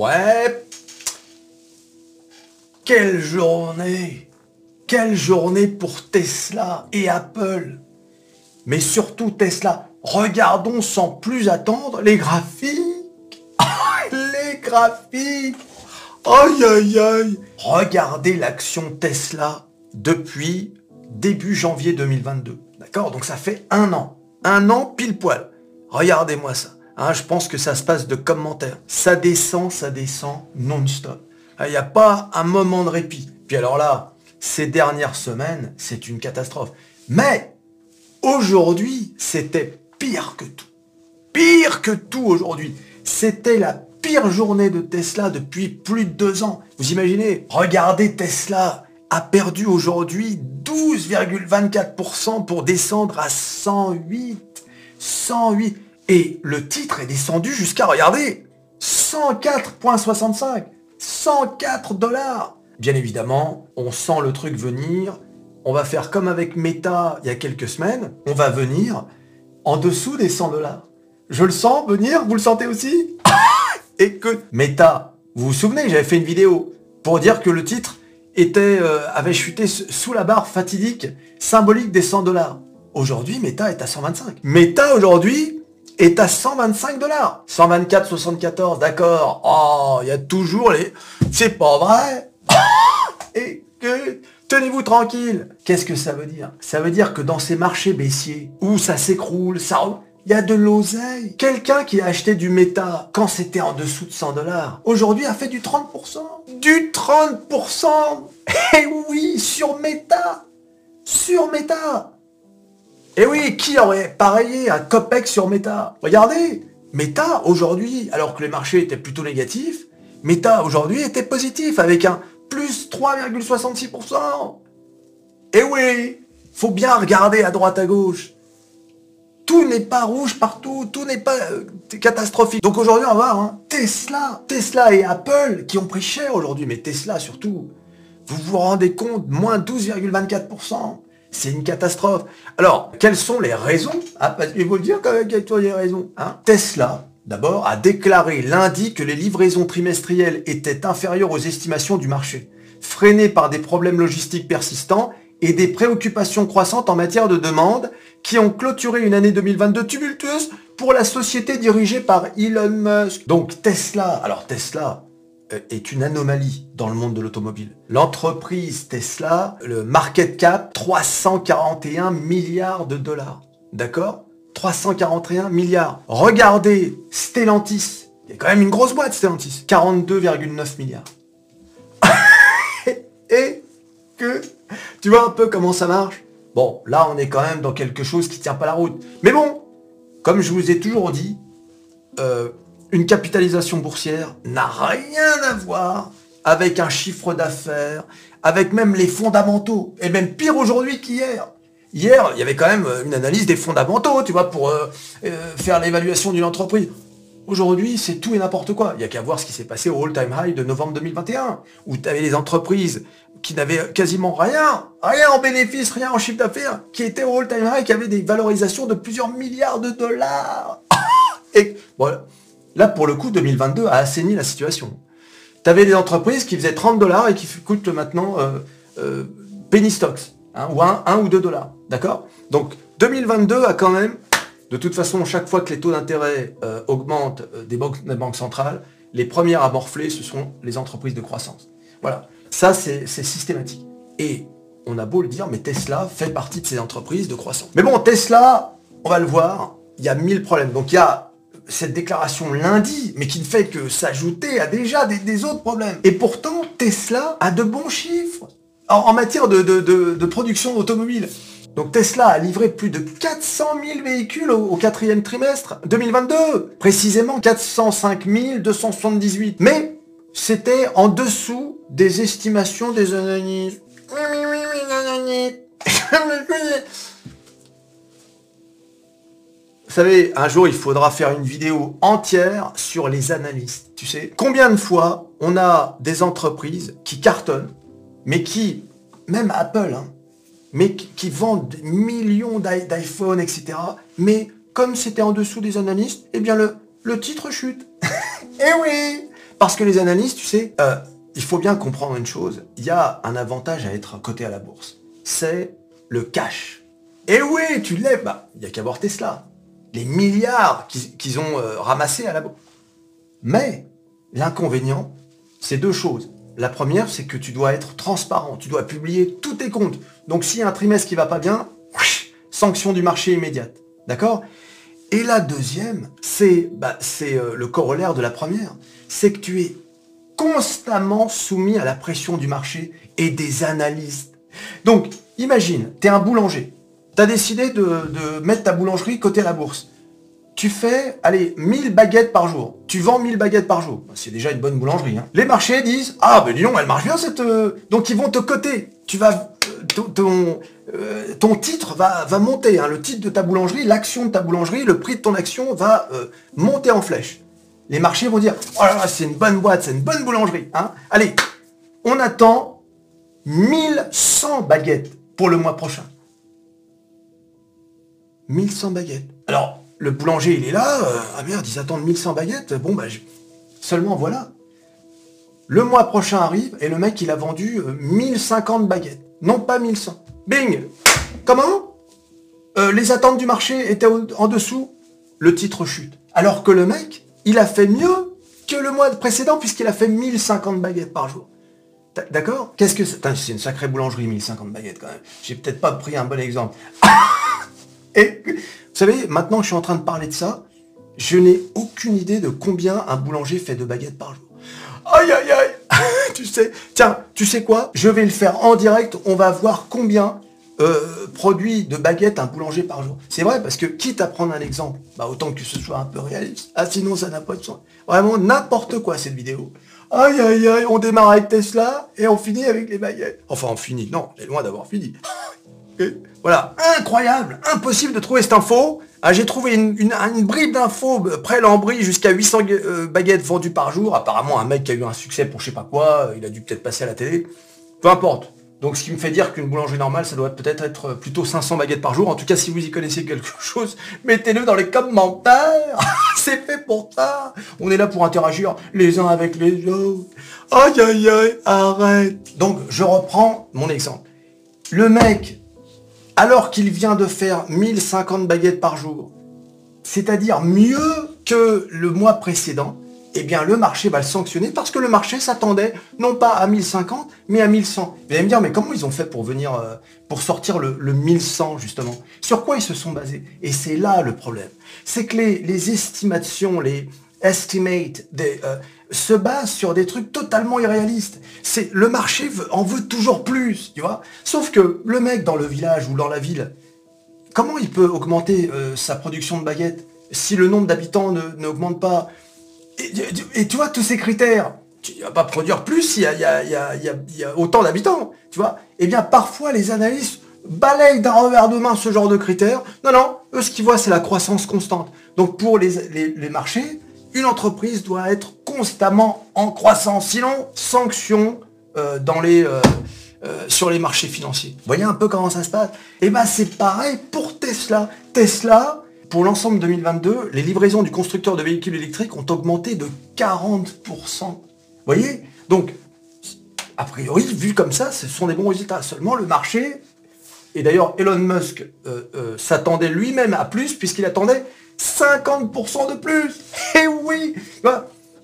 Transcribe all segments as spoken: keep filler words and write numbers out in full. Ouais. Quelle journée! Quelle journée pour Tesla et Apple! Mais surtout Tesla, regardons sans plus attendre les graphiques! Les graphiques! Aïe aïe aïe! Regardez l'action Tesla depuis début janvier deux mille vingt-deux. D'accord? Donc ça fait un an. Un an pile poil. Regardez-moi ça. Hein, je pense que ça se passe de commentaires. Ça descend, ça descend non-stop. Il n'y a pas un moment de répit. Puis alors là, ces dernières semaines, c'est une catastrophe. Mais aujourd'hui, c'était pire que tout. Pire que tout aujourd'hui. C'était la pire journée de Tesla depuis plus de deux ans. Vous imaginez, regardez, Tesla a perdu aujourd'hui douze virgule vingt-quatre pour cent pour descendre à cent huit. Et le titre est descendu jusqu'à, regardez, cent quatre virgule soixante-cinq. cent quatre dollars. Bien évidemment, on sent le truc venir. On va faire comme avec Meta il y a quelques semaines. On va venir en dessous des cent dollars. Je le sens venir, vous le sentez aussi? Et que Meta, vous vous souvenez, j'avais fait une vidéo pour dire que le titre était, euh, avait chuté sous la barre fatidique, symbolique des cent dollars. Aujourd'hui, Meta est à cent vingt-cinq. Meta aujourd'hui est à cent vingt-cinq dollars. cent vingt-quatre virgule soixante-quatorze, d'accord. Oh, il y a toujours les... C'est pas vrai. Et que... Tenez-vous tranquille. Qu'est-ce que ça veut dire? Ça veut dire que dans ces marchés baissiers, où ça s'écroule, ça... il y a de l'oseille. Quelqu'un qui a acheté du méta quand c'était en dessous de cent dollars, aujourd'hui a fait du trente pour cent. Du trente pour cent. Et oui, sur méta. Sur méta. Et oui, qui aurait parié un copec sur Meta? Regardez, Meta aujourd'hui, alors que les marchés étaient plutôt négatifs, Meta aujourd'hui était positif avec un plus trois virgule soixante-six pour cent. Et oui, faut bien regarder à droite à gauche. Tout n'est pas rouge partout, tout n'est pas euh, catastrophique. Donc aujourd'hui, on va voir hein, Tesla, Tesla et Apple qui ont pris cher aujourd'hui, mais Tesla surtout. Vous vous rendez compte, moins douze virgule vingt-quatre pour cent. C'est une catastrophe. Alors, quelles sont les raisons? Ah, parce qu'il faut le dire quand même qu'il y a des raisons. Hein, Tesla, d'abord, a déclaré lundi que les livraisons trimestrielles étaient inférieures aux estimations du marché, freinées par des problèmes logistiques persistants et des préoccupations croissantes en matière de demande qui ont clôturé une année deux mille vingt-deux tumultueuse pour la société dirigée par Elon Musk. Donc Tesla, alors Tesla... est une anomalie dans le monde de l'automobile. L'entreprise Tesla, le market cap, trois cent quarante et un milliards de dollars. D'accord? trois cent quarante et un milliards. Regardez Stellantis. Il y a quand même une grosse boîte, Stellantis. quarante-deux virgule neuf milliards. Et que... Tu vois un peu comment ça marche? Bon, là, on est quand même dans quelque chose qui tient pas la route. Mais bon, comme je vous ai toujours dit... Euh, Une capitalisation boursière n'a rien à voir avec un chiffre d'affaires, avec même les fondamentaux, et même pire aujourd'hui qu'hier. Hier, il y avait quand même une analyse des fondamentaux, tu vois, pour euh, euh, faire l'évaluation d'une entreprise. Aujourd'hui, c'est tout et n'importe quoi. Il n'y a qu'à voir ce qui s'est passé au all-time high de novembre deux mille vingt et un, où tu avais des entreprises qui n'avaient quasiment rien, rien en bénéfice, rien en chiffre d'affaires, qui étaient au all-time high, qui avaient des valorisations de plusieurs milliards de dollars. Et voilà. Là, pour le coup, deux mille vingt-deux a assaini la situation. T'avais des entreprises qui faisaient trente dollars et qui coûtent maintenant euh, euh, penny stocks, hein, ou un ou deux dollars, d'accord? Donc, deux mille vingt-deux a quand même, de toute façon, chaque fois que les taux d'intérêt euh, augmentent euh, des, banques, des banques centrales, les premières à morfler, ce sont les entreprises de croissance. Voilà, ça, c'est systématique. Et on a beau le dire, mais Tesla fait partie de ces entreprises de croissance. Mais bon, Tesla, on va le voir, il y a mille problèmes. Donc, il y a... cette déclaration lundi, mais qui ne fait que s'ajouter à déjà des, des autres problèmes. Et pourtant, Tesla a de bons chiffres en, en matière de, de, de, de production automobile. Donc Tesla a livré plus de quatre cent mille véhicules au, au quatrième trimestre deux mille vingt-deux, précisément quatre cent cinq mille deux cent soixante-dix-huit. Mais c'était en dessous des estimations des analystes. Oui, oui, oui, oui, analystes. Vous savez, un jour, il faudra faire une vidéo entière sur les analystes. Tu sais, combien de fois on a des entreprises qui cartonnent, mais qui, même Apple, hein, mais qui, qui vendent des millions d'iPhone, et cetera. Mais comme c'était en dessous des analystes, eh bien, le, le titre chute. Eh oui, Parce que les analystes, tu sais, euh, il faut bien comprendre une chose, il y a un avantage à être coté à la bourse, c'est le cash. Et oui, tu lèves, bah, il n'y a qu'à voir Tesla, les milliards qu'ils qu'ils ont euh, ramassés à la bourse. Mais l'inconvénient, c'est deux choses. La première, c'est que tu dois être transparent, tu dois publier tous tes comptes. Donc s'il y a un trimestre qui va pas bien, sanction du marché immédiate, d'accord? Et la deuxième, c'est bah, c'est euh, le corollaire de la première, c'est que tu es constamment soumis à la pression du marché et des analystes. Donc, imagine, tu es un boulanger, tu as décidé de, de mettre ta boulangerie côté à la bourse. Tu fais, allez, mille baguettes par jour. Tu vends mille baguettes par jour. C'est déjà une bonne boulangerie. Hein. Les marchés disent, ah, ben dis donc, elle marche bien cette... Euh... Donc, ils vont te coter. Tu vas... Euh, ton, euh, ton titre va, va monter. Hein. Le titre de ta boulangerie, l'action de ta boulangerie, le prix de ton action va euh, monter en flèche. Les marchés vont dire, oh là là, c'est une bonne boîte, c'est une bonne boulangerie. Hein. Allez, on attend mille cent baguettes pour le mois prochain. mille cent baguettes. Alors... Le boulanger, il est là, euh, ah merde, ils attendent mille cent baguettes, bon bah, je... seulement voilà. Le mois prochain arrive, et le mec, il a vendu euh, mille cinquante baguettes, non pas mille cent. Bing! Comment? euh, Les attentes du marché étaient en dessous, le titre chute. Alors que le mec, il a fait mieux que le mois précédent, puisqu'il a fait mille cinquante baguettes par jour. D'accord? Qu'est-ce que c'est? C'est une sacrée boulangerie, mille cinquante baguettes quand même. J'ai peut-être pas pris un bon exemple. Et... Vous savez, maintenant je suis en train de parler de ça, je n'ai aucune idée de combien un boulanger fait de baguettes par jour. Aïe aïe aïe. Tu sais, tiens, tu sais quoi? Je vais le faire en direct, on va voir combien euh, produit de baguettes un boulanger par jour. C'est vrai, parce que quitte à prendre un exemple, bah autant que ce soit un peu réaliste. Ah sinon ça n'a pas de sens. Vraiment n'importe quoi cette vidéo. Aïe aïe aïe, on démarre avec Tesla et on finit avec les baguettes. Enfin on finit, non, c'est loin d'avoir fini. Voilà, incroyable, impossible de trouver cette info. Ah, j'ai trouvé une, une, une bribe d'infos pré-lambris jusqu'à huit cents euh, baguettes vendues par jour. Apparemment, un mec qui a eu un succès pour je sais pas quoi, il a dû peut-être passer à la télé. Peu importe. Donc, ce qui me fait dire qu'une boulangerie normale, ça doit peut-être être plutôt cinq cents baguettes par jour. En tout cas, si vous y connaissez quelque chose, mettez-le dans les commentaires. C'est fait pour ça. On est là pour interagir les uns avec les autres. Aïe, aïe, aïe, arrête. Donc, je reprends mon exemple. Le mec... Alors qu'il vient de faire mille cinquante baguettes par jour, c'est-à-dire mieux que le mois précédent, eh bien le marché va le sanctionner parce que le marché s'attendait non pas à mille cinquante, mais à mille cent. Vous allez me dire, mais comment ils ont fait pour venir, euh, pour sortir le, le mille cent justement? Sur quoi ils se sont basés? Et c'est là le problème. C'est que les, les estimations, les estimates des... Euh, se base sur des trucs totalement irréalistes. C'est le marché veut, en veut toujours plus, tu vois. Sauf que le mec dans le village ou dans la ville, comment il peut augmenter euh, sa production de baguettes si le nombre d'habitants n'augmente pas? Et, et, et tu vois, tous ces critères, tu vas pas produire plus s'il y a, y a, y a, y a, y a autant d'habitants, tu vois. Et bien parfois les analystes balayent d'un revers de main ce genre de critères. Non, non, eux ce qu'ils voient c'est la croissance constante. Donc pour les, les, les marchés, une entreprise doit être constamment en croissance, sinon sanction euh, dans les, euh, euh, sur les marchés financiers. Vous voyez un peu comment ça se passe? Et bien c'est pareil pour Tesla. Tesla, pour l'ensemble deux mille vingt-deux, les livraisons du constructeur de véhicules électriques ont augmenté de quarante pour cent. Vous voyez? Donc, a priori, vu comme ça, ce sont des bons résultats. Seulement le marché, et d'ailleurs Elon Musk euh, euh, s'attendait lui-même à plus, puisqu'il attendait cinquante pour cent de plus. Et oui,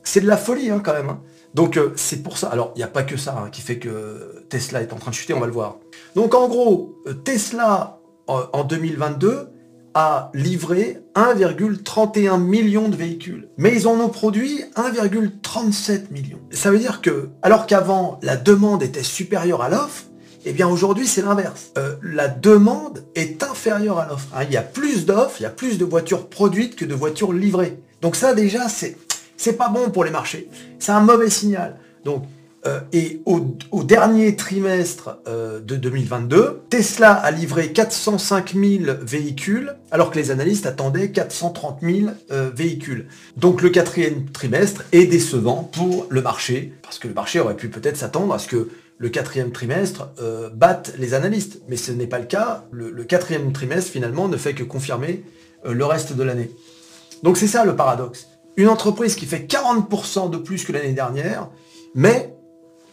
c'est de la folie hein, quand même. Hein. Donc euh, c'est pour ça. Alors il n'y a pas que ça hein, qui fait que Tesla est en train de chuter, on va le voir. Donc en gros, Tesla euh, en deux mille vingt-deux a livré un virgule trente et un million de véhicules. Mais ils en ont produit un virgule trente-sept million. Ça veut dire que, alors qu'avant la demande était supérieure à l'offre, eh bien aujourd'hui c'est l'inverse. Euh, la demande est inférieure à l'offre. Hein. Il y a plus d'offres, il y a plus de voitures produites que de voitures livrées. Donc ça déjà c'est c'est pas bon pour les marchés. C'est un mauvais signal. Donc euh, et au, au dernier trimestre euh, de deux mille vingt-deux, Tesla a livré quatre cent cinq mille véhicules, alors que les analystes attendaient quatre cent trente mille euh, véhicules. Donc le quatrième trimestre est décevant pour le marché, parce que le marché aurait pu peut-être s'attendre à ce que le quatrième trimestre euh, batte les analystes. Mais ce n'est pas le cas. Le, le quatrième trimestre, finalement, ne fait que confirmer euh, le reste de l'année. Donc c'est ça le paradoxe. une entreprise qui fait quarante pour cent de plus que l'année dernière, mais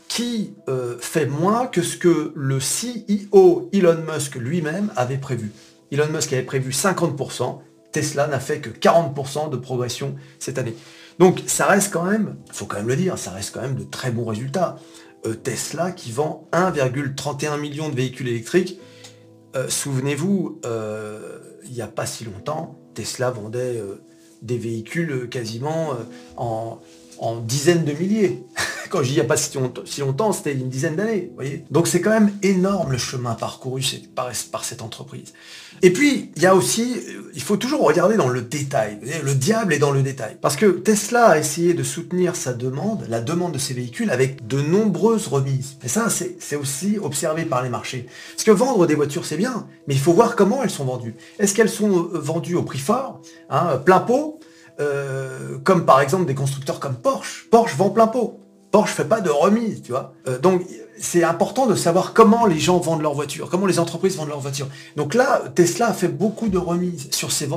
qui euh, fait moins que ce que le C E O Elon Musk lui-même avait prévu. Elon Musk avait prévu cinquante pour cent, Tesla n'a fait que quarante pour cent de progression cette année. Donc ça reste quand même, il faut quand même le dire, ça reste quand même de très bons résultats. Euh, Tesla qui vend un virgule trente et un million de véhicules électriques, euh, souvenez-vous, euh, il n'y a pas si longtemps, Tesla vendait euh, des véhicules quasiment euh, en, en dizaines de milliers. Quand je dis il n'y a pas si longtemps, si longtemps c'était une dizaine d'années, voyez. Donc c'est quand même énorme le chemin parcouru par, par cette entreprise. Et puis, il y a aussi, il faut toujours regarder dans le détail. Vous voyez, le diable est dans le détail. Parce que Tesla a essayé de soutenir sa demande, la demande de ses véhicules, avec de nombreuses remises. Et ça, c'est aussi observé par les marchés. Parce que vendre des voitures, c'est bien, mais il faut voir comment elles sont vendues. Est-ce qu'elles sont vendues au prix fort, hein, plein pot, euh, comme par exemple des constructeurs comme Porsche. Porsche vend plein pot. Porsche ne fait pas de remise, tu vois. Euh, donc, c'est important de savoir comment les gens vendent leurs voitures, comment les entreprises vendent leurs voitures. Donc là, Tesla a fait beaucoup de remises sur ses,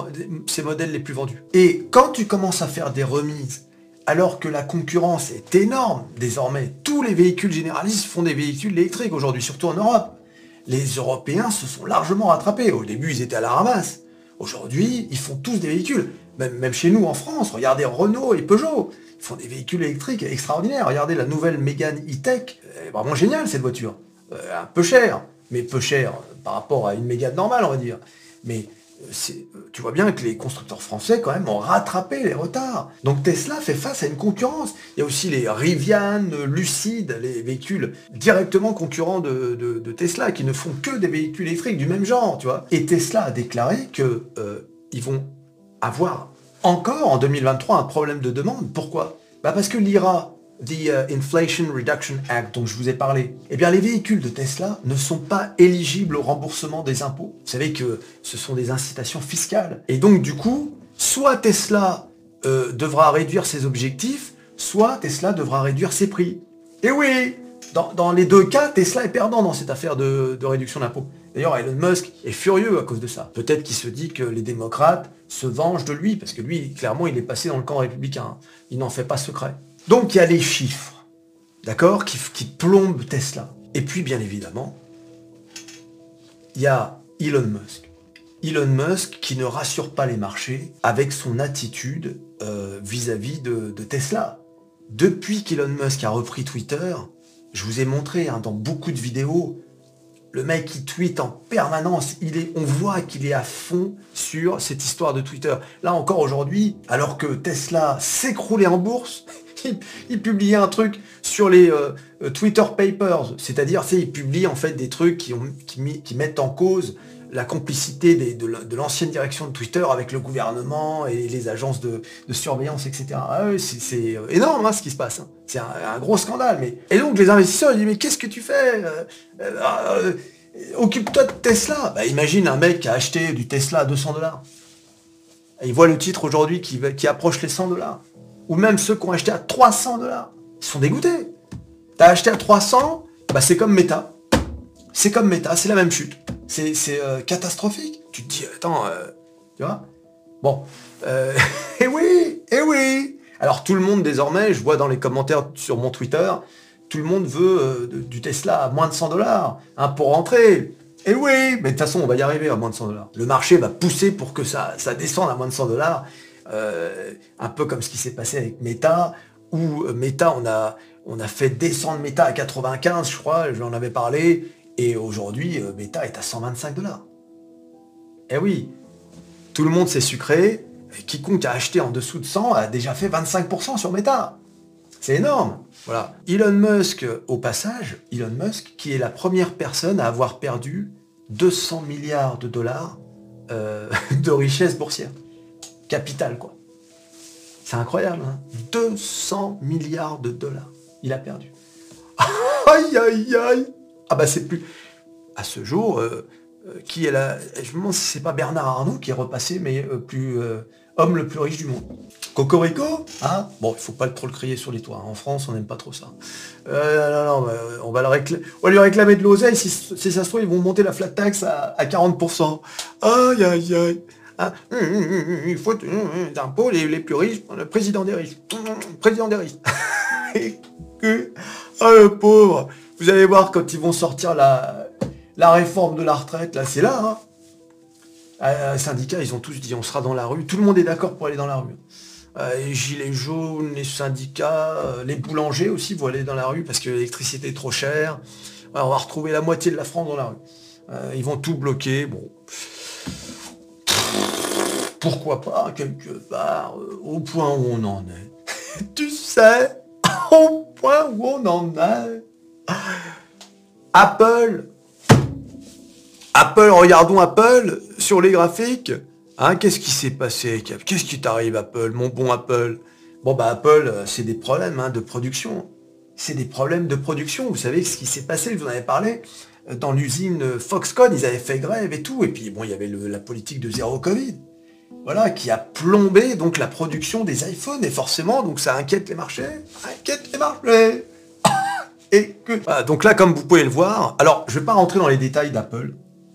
ses modèles les plus vendus. Et quand tu commences à faire des remises, alors que la concurrence est énorme désormais, tous les véhicules généralistes font des véhicules électriques aujourd'hui, surtout en Europe. Les Européens se sont largement rattrapés. Au début, ils étaient à la ramasse. Aujourd'hui, ils font tous des véhicules. Même, même chez nous, en France, regardez Renault et Peugeot. Ils font des véhicules électriques extraordinaires. Regardez la nouvelle Mégane E-Tech. Elle est vraiment géniale, cette voiture. Euh, un peu chère, mais peu chère par rapport à une Mégane normale, on va dire. Mais euh, tu vois bien que les constructeurs français, quand même, ont rattrapé les retards. Donc Tesla fait face à une concurrence. Il y a aussi les Rivian, Lucid, les véhicules directement concurrents de, de, de Tesla, qui ne font que des véhicules électriques du même genre, tu vois. Et Tesla a déclaré que euh, ils vont avoir... encore en deux mille vingt-trois un problème de demande. Pourquoi? Bah parce que l'I R A, the Inflation Reduction Act, dont je vous ai parlé, eh bien les véhicules de Tesla ne sont pas éligibles au remboursement des impôts. Vous savez que ce sont des incitations fiscales. Et donc du coup, soit Tesla euh, devra réduire ses objectifs, soit Tesla devra réduire ses prix. Et oui, dans, dans les deux cas, Tesla est perdant dans cette affaire de, de réduction d'impôts. D'ailleurs, Elon Musk est furieux à cause de ça. Peut-être qu'il se dit que les démocrates se vengent de lui, parce que lui, clairement, il est passé dans le camp républicain. Il n'en fait pas secret. Donc, il y a les chiffres, d'accord, qui, qui plombent Tesla. Et puis, bien évidemment, il y a Elon Musk. Elon Musk qui ne rassure pas les marchés avec son attitude euh, vis-à-vis de, de Tesla. Depuis qu'Elon Musk a repris Twitter, je vous ai montré hein, dans beaucoup de vidéos, le mec qui tweet en permanence, il est, on voit qu'il est à fond sur cette histoire de Twitter. Là encore aujourd'hui, alors que Tesla s'écroulait en bourse, il, il publiait un truc sur les euh, Twitter Papers, c'est-à-dire c'est il publie en fait des trucs qui, ont, qui, qui mettent en cause la complicité des, de l'ancienne direction de Twitter avec le gouvernement et les agences de, de surveillance, et cetera. C'est énorme hein, ce qui se passe. Hein. C'est un, un gros scandale. Mais... Et donc les investisseurs ils disent mais qu'est-ce que tu fais euh, euh, euh, occupe-toi de Tesla. Bah, imagine un mec qui a acheté du Tesla à deux cents dollars. Il voit le titre aujourd'hui qui, qui approche les cent dollars. Ou même ceux qui ont acheté à trois cents dollars. Ils sont dégoûtés. T'as acheté à trois cents, bah, c'est comme Meta. C'est comme Meta, c'est la même chute. C'est euh, catastrophique. Tu te dis, attends, euh, tu vois. Bon. Euh, eh oui, eh oui. Alors tout le monde désormais, je vois dans les commentaires sur mon Twitter, tout le monde veut euh, de, du Tesla à moins de cent dollars hein, pour rentrer. Et oui, mais de toute façon, on va y arriver à moins de cent dollars. Le marché va pousser pour que ça, ça descende à moins de cent dollars, euh, un peu comme ce qui s'est passé avec Meta, où euh, Meta, on a, on a fait descendre Meta à quatre-vingt-quinze, je crois, j'en avais parlé, et aujourd'hui, euh, Meta est à cent vingt-cinq dollars. Eh oui, tout le monde s'est sucré, quiconque a acheté en dessous de cent a déjà fait vingt-cinq pour cent sur Meta. C'est énorme. Voilà. Elon Musk, au passage, Elon Musk, qui est la première personne à avoir perdu deux cents milliards de dollars euh, de richesse boursière. Capital, quoi. C'est incroyable, hein, deux cents milliards de dollars. Il a perdu. Aïe, aïe, aïe. Ah bah c'est plus... À ce jour, euh, euh, qui est la... Je me demande si c'est pas Bernard Arnault qui est repassé, mais euh, plus... Euh, homme le plus riche du monde. Cocorico, hein. Bon, il faut pas trop le crier sur les toits. En France, on n'aime pas trop ça. Euh, non, non, non, on va, le récl... on va lui réclamer de l'oseille. Si, si ça se trouve, ils vont monter la flat tax à, à quarante pour cent. Aïe, aïe, aïe. Hein, il faut des impôts, les, les plus riches, le président des riches. Président des riches. Et que, oh le pauvre, vous allez voir quand ils vont sortir la, la réforme de la retraite, là, c'est là, hein. Euh, syndicats, ils ont tous dit on sera dans la rue, tout le monde est d'accord pour aller dans la rue. Euh, les gilets jaunes, les syndicats, euh, les boulangers aussi vont aller dans la rue parce que l'électricité est trop chère. Alors, on va retrouver la moitié de la France dans la rue. Euh, ils vont tout bloquer. Bon, pourquoi pas quelque part euh, au point où on en est. Tu sais, au point où on en est. Apple. Apple, regardons Apple sur les graphiques. Hein, qu'est-ce qui s'est passé? Qu'est-ce qui t'arrive, Apple, mon bon Apple? Bon, bah, Apple, c'est des problèmes hein, de production. C'est des problèmes de production. Vous savez ce qui s'est passé, vous en avez parlé. Dans l'usine Foxconn, ils avaient fait grève et tout. Et puis, bon, il y avait le, la politique de zéro Covid. Voilà, qui a plombé, donc, la production des iPhones. Et forcément, donc, ça inquiète les marchés. Ça inquiète les marchés. Et que... Voilà, donc là, comme vous pouvez le voir... Alors, je ne vais pas rentrer dans les détails d'Apple.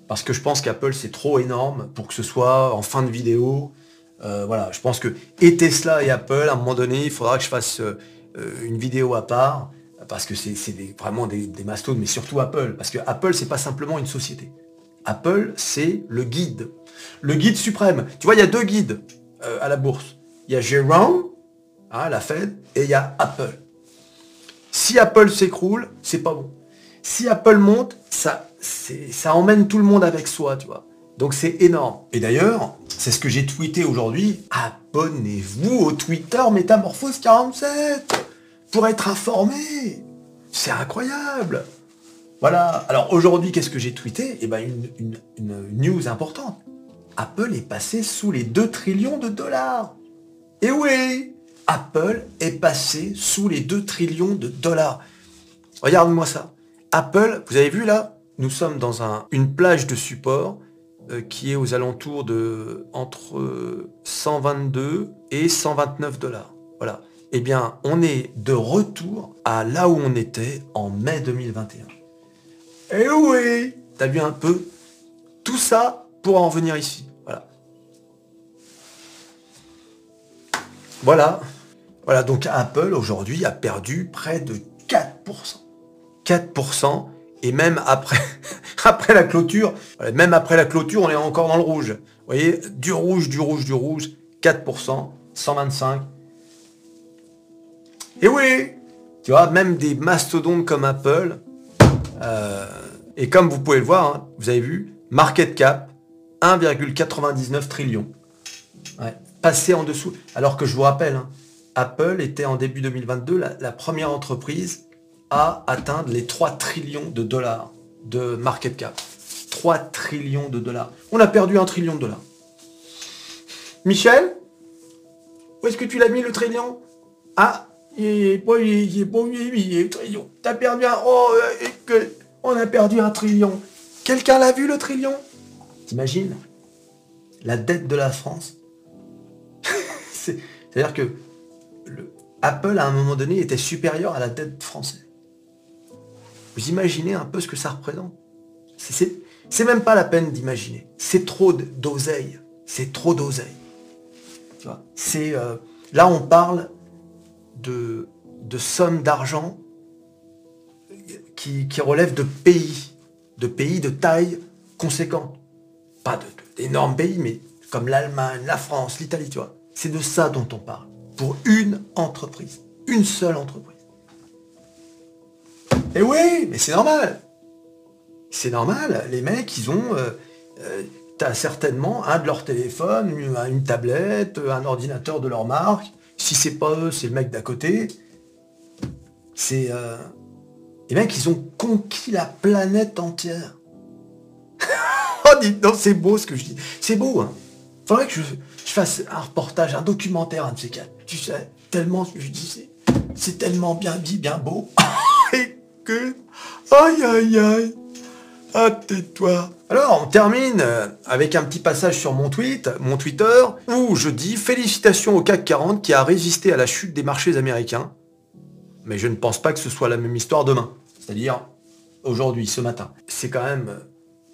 Parce que je pense qu'Apple, c'est trop énorme pour que ce soit en fin de vidéo. Euh, voilà, je pense que et Tesla et Apple, à un moment donné, il faudra que je fasse euh, une vidéo à part. Parce que c'est des, vraiment des, des mastodontes, mais surtout Apple. Parce que Apple, c'est pas simplement une société. Apple, c'est le guide. Le guide suprême. Tu vois, il y a deux guides euh, à la bourse. Il y a Jerome, hein, la Fed, et il y a Apple. Si Apple s'écroule, c'est pas bon. Si Apple monte, ça... ça emmène tout le monde avec soi, tu vois. Donc c'est énorme. Et d'ailleurs, c'est ce que j'ai tweeté aujourd'hui. Abonnez-vous au Twitter Métamorphose quarante-sept pour être informé. C'est incroyable. Voilà. Alors aujourd'hui, qu'est-ce que j'ai tweeté? Eh ben une, une, une news importante. Apple est passé sous les deux trillions de dollars. Et oui, Apple est passé sous les deux trillions de dollars. Regarde-moi ça. Apple, vous avez vu là? Nous sommes dans un, une plage de support euh, qui est aux alentours de entre cent vingt-deux et cent vingt-neuf dollars. Voilà. Eh bien, on est de retour à là où on était en mai deux mille vingt et un. Eh oui, t'as vu un peu tout ça pour en venir ici. Voilà. Voilà. Voilà, donc Apple aujourd'hui a perdu près de quatre pour cent. quatre pour cent. Et même après, après la clôture, même après la clôture, on est encore dans le rouge. Vous voyez, du rouge, du rouge, du rouge, quatre pour cent, cent vingt-cinq. Et oui, tu vois, même des mastodontes comme Apple, euh, et comme vous pouvez le voir, hein, vous avez vu, market cap, un virgule quatre-vingt-dix-neuf trillion. Ouais, passé en dessous. Alors que je vous rappelle, hein, Apple était en début deux mille vingt-deux la, la première entreprise à atteindre les trois trillions de dollars de market cap. trois trillions de dollars. On a perdu un trillion de dollars. Michel, où est-ce que tu l'as mis le trillion? Ah, il est pas le trillion. T'as perdu un... Oh, que... on a perdu un trillion. Quelqu'un l'a vu le trillion? T'imagines la dette de la France? C'est-à-dire que le... Apple, à un moment donné, était supérieur à la dette française. Vous imaginez un peu ce que ça représente? C'est même pas la peine d'imaginer. C'est trop d'oseille. C'est trop d'oseille. C'est euh, là, on parle de, de sommes d'argent qui, qui relèvent de pays, de pays de taille conséquente. Pas d'énormes pays, mais comme l'Allemagne, la France, l'Italie, tu vois. C'est de ça dont on parle. Pour une entreprise. Une seule entreprise. Et oui, mais c'est normal. C'est normal, les mecs, ils ont... Euh, euh, t'as certainement un de leur téléphone, une, une tablette, un ordinateur de leur marque. Si c'est pas eux, c'est le mec d'à côté. C'est... Euh, les mecs, ils ont conquis la planète entière. Oh, dites donc, c'est beau ce que je dis. C'est beau, hein. Faudrait que je, je fasse un reportage, un documentaire, un de ces quatre. Tu sais, tellement, je dis, c'est tellement bien dit, bien beau. Et que... Aïe, aïe, aïe. Ah, tais-toi. Alors, on termine avec un petit passage sur mon tweet, mon Twitter, où je dis, félicitations au CAC quarante qui a résisté à la chute des marchés américains. Mais je ne pense pas que ce soit la même histoire demain. C'est-à-dire, aujourd'hui, ce matin. C'est quand même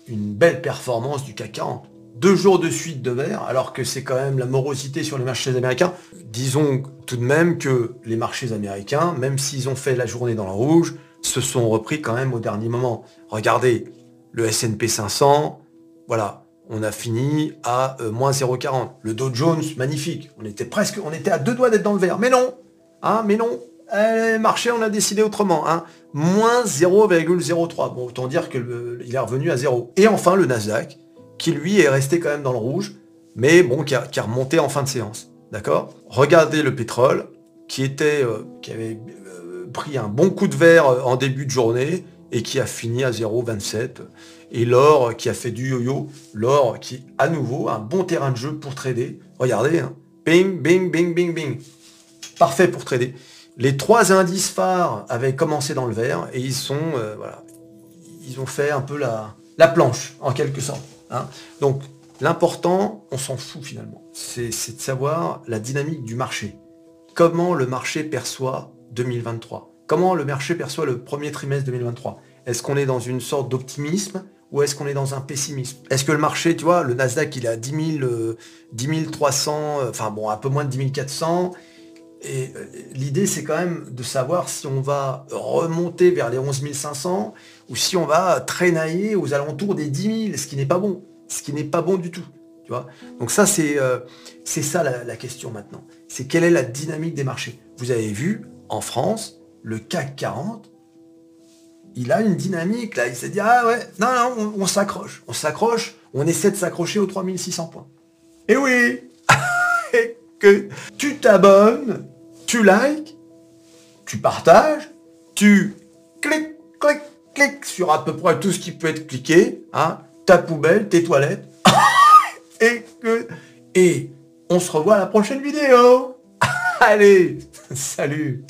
une belle performance du CAC quarante. deux jours de suite de vert, alors que c'est quand même la morosité sur les marchés américains. Disons tout de même que les marchés américains, même s'ils ont fait la journée dans le rouge, se sont repris quand même au dernier moment. Regardez, le S and P cinq cents, voilà, on a fini à euh, moins zéro virgule quarante. Le Dow Jones, magnifique, on était presque, on était à deux doigts d'être dans le vert, mais non, hein, mais non, le marché, on a décidé autrement, hein, moins zéro virgule zéro trois. Bon, autant dire qu'il est revenu à zéro. Et enfin, le Nasdaq, qui lui est resté quand même dans le rouge, mais bon, qui a, qui a remonté en fin de séance, d'accord? Regardez le pétrole, qui était, euh, qui avait euh, pris un bon coup de verre en début de journée, et qui a fini à zéro virgule vingt-sept, et l'or qui a fait du yo-yo, l'or qui, à nouveau, a un bon terrain de jeu pour trader, regardez, hein, bing, bing, bing, bing, bing, parfait pour trader. Les trois indices phares avaient commencé dans le vert, et ils sont, euh, voilà, ils ont fait un peu la, la planche, en quelque sorte. Hein. Donc l'important, on s'en fout finalement, c'est de savoir la dynamique du marché, comment le marché perçoit deux mille vingt-trois, comment le marché perçoit le premier trimestre deux mille vingt-trois. Est-ce qu'on est dans une sorte d'optimisme ou est-ce qu'on est dans un pessimisme? Est-ce que le marché, tu vois, le Nasdaq il est à dix mille, euh, dix mille trois cents, euh, enfin bon, un peu moins de dix mille quatre cents, et euh, l'idée c'est quand même de savoir si on va remonter vers les onze mille cinq cents ou si on va traînailler aux alentours des dix mille, ce qui n'est pas bon, ce qui n'est pas bon du tout, tu vois. Donc ça, c'est euh, c'est ça la, la question maintenant, c'est quelle est la dynamique des marchés. Vous avez vu, en France, le C A C quarante, il a une dynamique, là, il s'est dit, ah ouais, non, non, on, on s'accroche, on s'accroche, on essaie de s'accrocher aux trois mille six cents points. Et oui, et que tu t'abonnes, tu likes, tu partages, tu cliques, cliques, clique sur à peu près tout ce qui peut être cliqué, hein, ta poubelle, tes toilettes, et que et on se revoit à la prochaine vidéo. Allez, salut.